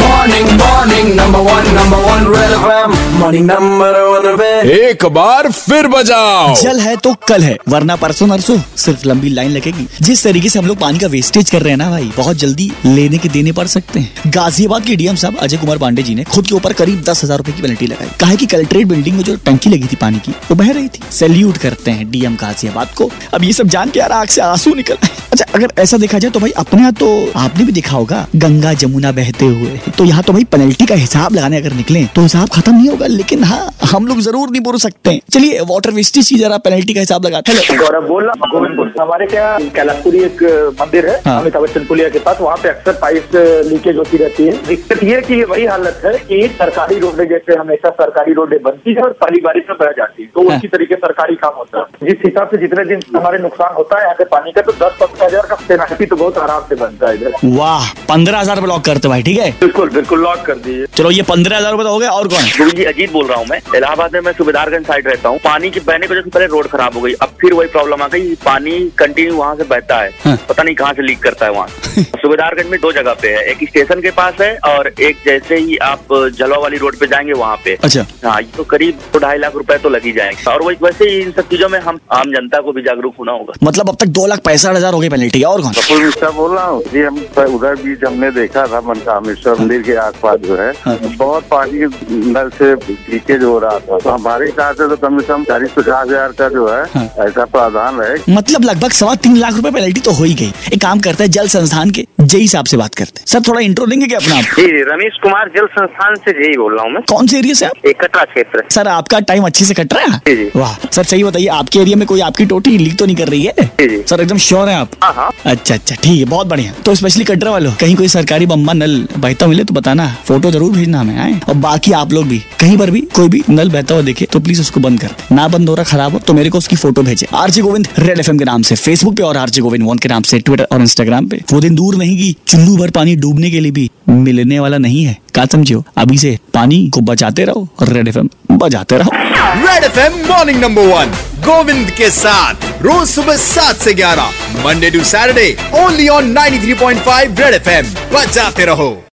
Morning morning number one red FM morning number one पे एक बार फिर बजाओ। जल है तो कल है वरना परसों नरसों सिर्फ लंबी लाइन लगेगी। जिस तरीके से हम लोग पानी का वेस्टेज कर रहे हैं ना भाई, बहुत जल्दी लेने के देने पड़ सकते हैं। गाजियाबाद के डीएम साहब अजय कुमार पांडे जी ने खुद के ऊपर करीब 10,000 रुपए की पेनल्टी लगाई। कहा कि कलेक्ट्रेट बिल्डिंग में जो टंकी लगी थी पानी की वो बह रही थी। सैल्यूट करते हैं डीएम गाजियाबाद को। अब ये सब जान के यार आंख से आंसू निकल आए। अच्छा अगर ऐसा देखा जाए तो भाई अपने तो आपने भी देखा होगा गंगा जमुना बहते हुए, तो यहाँ तो भाई पेनल्टी का हिसाब लगाने अगर निकले तो हिसाब खत्म नहीं होगा। लेकिन हाँ हम लोग जरूर नहीं बोल सकते। चलिए वाटर वेस्टेज की जरा पेनल्टी का हिसाब लगाते हैं। गौरव बोल रहा गोविंदपुर। हमारे क्या कैलाशपुरी एक मंदिर है अमिताभ बच्चन पुलिया के पास, वहाँ पे अक्सर पाइप लीकेज होती रहती है। दिक्कत ये की वही हालत है की सरकारी रोडे जैसे हमेशा सरकारी रोडे बनती है और पानी बारिश में बह जाती है, तो उसी तरीके सरकारी काम होता है। जिस हिसाब से जितने दिन हमारे नुकसान होता है यहाँ पे पानी का, तो 10-15 हजार का पेनल्टी तो बहुत आराम से बनता है। वाह 15,000 ब्लॉक करते भाई। ठीक है बिल्कुल बिल्कुल लॉक कर दीजिए। चलो ये 15,000 रुपए हो गया। और कौन? गोविंद जी अजीत बोल रहा हूँ मैं। इलाहाबाद में मैं सुबेदारगंज साइड रहता हूँ। पानी के बहने की वजह से पहले रोड खराब हो गई, अब फिर वही प्रॉब्लम आ गई। पानी कंटिन्यू वहाँ से बहता है, पता नहीं कहाँ से लीक करता है। वहाँ सुबेदारगंज में 2 जगह पे है, एक स्टेशन के पास है और एक जैसे ही आप जलवा वाली रोड पे जाएंगे वहाँ पे। अच्छा हाँ ये तो करीब 2.5 लाख रुपए तो लगी जाएंगे। और वही वैसे इन सब चीजों में हम आम जनता को भी जागरूक होना होगा। मतलब अब तक 2,65,000 हो गई पेनल्टी। और कौन? तो बोल रहा हूँ जी। हम उधर भी हमने देखा था मनकामेश्वर मंदिर के आस पास जो है बहुत पानी नल से लीकेज हो रहा था, तो हमारे हिसाब से तो कम से कम 40-50 हजार का जो है ऐसा प्रावधान है। मतलब लगभग 3.25 लाख रुपए पेनल्टी तो हो ही गई। एक काम करते हैं जल संस्थान के जेई साहब से बात करते हैं। सर थोड़ा इंट्रो देंगे क्या अपना? जी रमेश कुमार जल संस्थान से जेई बोल रहा हूँ मैं। कौन से एरिया से आप? कटरा क्षेत्र। सर आपका टाइम अच्छे से कट रहा है। वाह सर सही बताइए आपके एरिया में कोई आपकी टोटी लीक तो नहीं कर रही है? जी सर एकदम श्योर है आप? हाँ। अच्छा अच्छा ठीक है बहुत बढ़िया। तो स्पेशली कटरा वालों कहीं कोई सरकारी बम्बा नल बहता मिले तो बताना, फोटो जरूर भेजना हमें आए। और बाकी आप लोग भी कहीं पर भी कोई भी नल बहता हुआ देखे तो प्लीज उसको बंद कर दे ना, बंद हो रहा खराब हो तो मेरे को उसकी फोटो भेजे। आरजे गोविंद रेड एफएम के नाम से फेसबुक पे और आरजे गोविंद वन के नाम से ट्विटर और इंस्टाग्राम पे। वो दिन दूर नहीं की चुल्लू भर पानी डूबने के लिए भी मिलने वाला नहीं है। क्या समझो अभी से पानी को बचाते रहो और रेड एफएम बजाते रहो। Red FM morning number one Govind के साथ रोज सुबह 7 से 11 Monday to Saturday only on 93.5 red FM. बजाते रहो।